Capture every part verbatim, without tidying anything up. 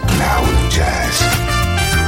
Cloud Jazz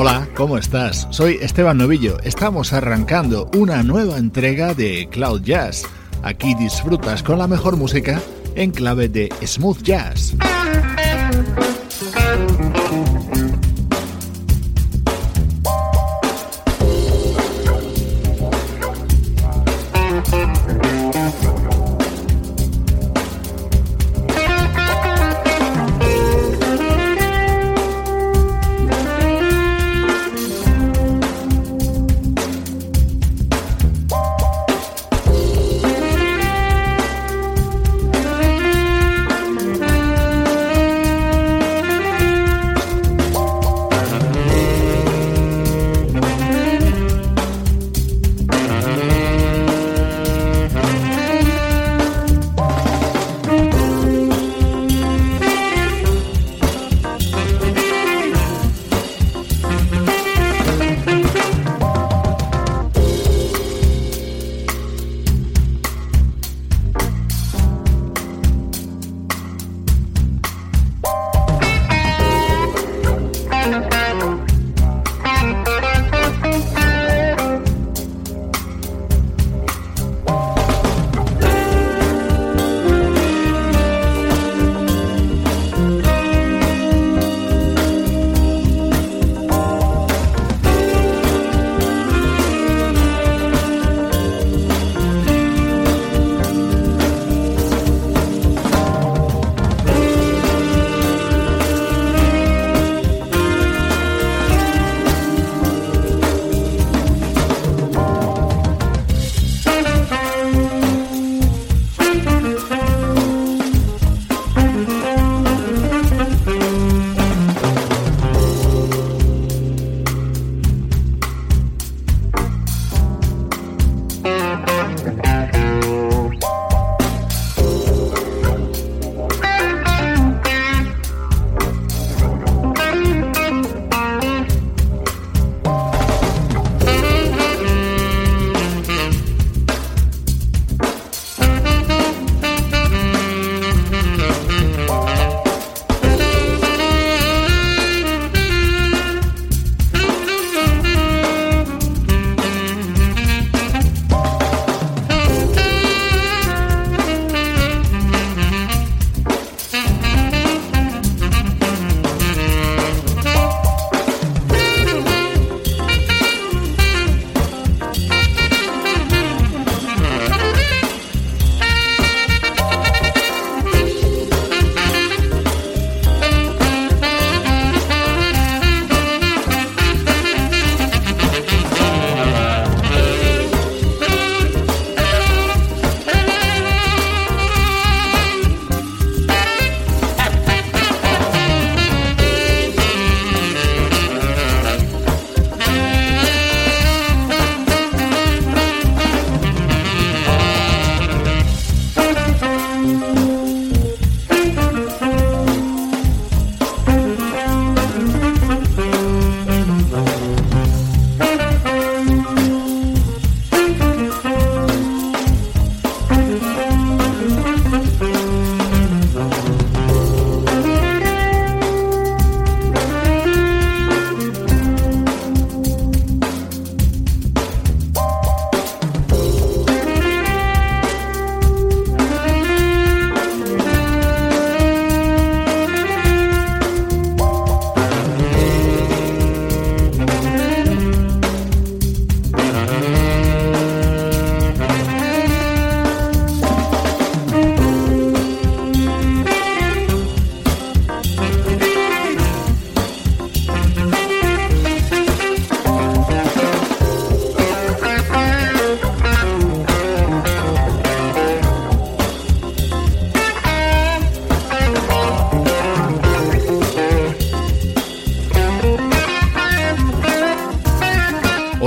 Hola, ¿cómo estás? Soy Esteban Novillo. Estamos arrancando una nueva entrega de Cloud Jazz. Aquí disfrutas con la mejor música en clave de smooth jazz.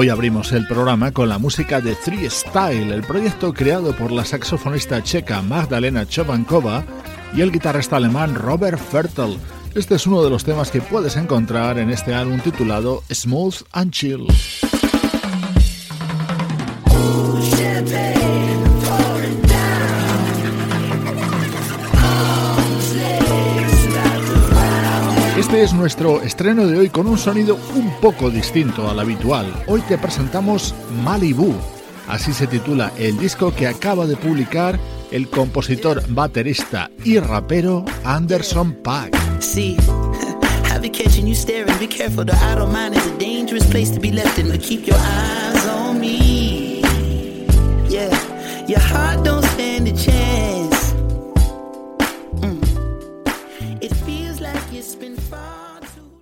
Hoy abrimos el programa con la música de Three Style, el proyecto creado por la saxofonista checa Magdalena Chovankova y el guitarrista alemán Robert Fertel. Este es uno de los temas que puedes encontrar en este álbum titulado Smooth and Chill. Este es nuestro estreno de hoy con un sonido un poco distinto al habitual. Hoy te presentamos Malibu. Así se titula el disco que acaba de publicar el compositor, baterista y rapero Anderson .Paak. Sí. I be catching you staring. Be careful, the idle mind is a dangerous place to be left in. But keep your eyes on me. Yeah, your heart don't stand a chance. Mm. It feels like it's been far too...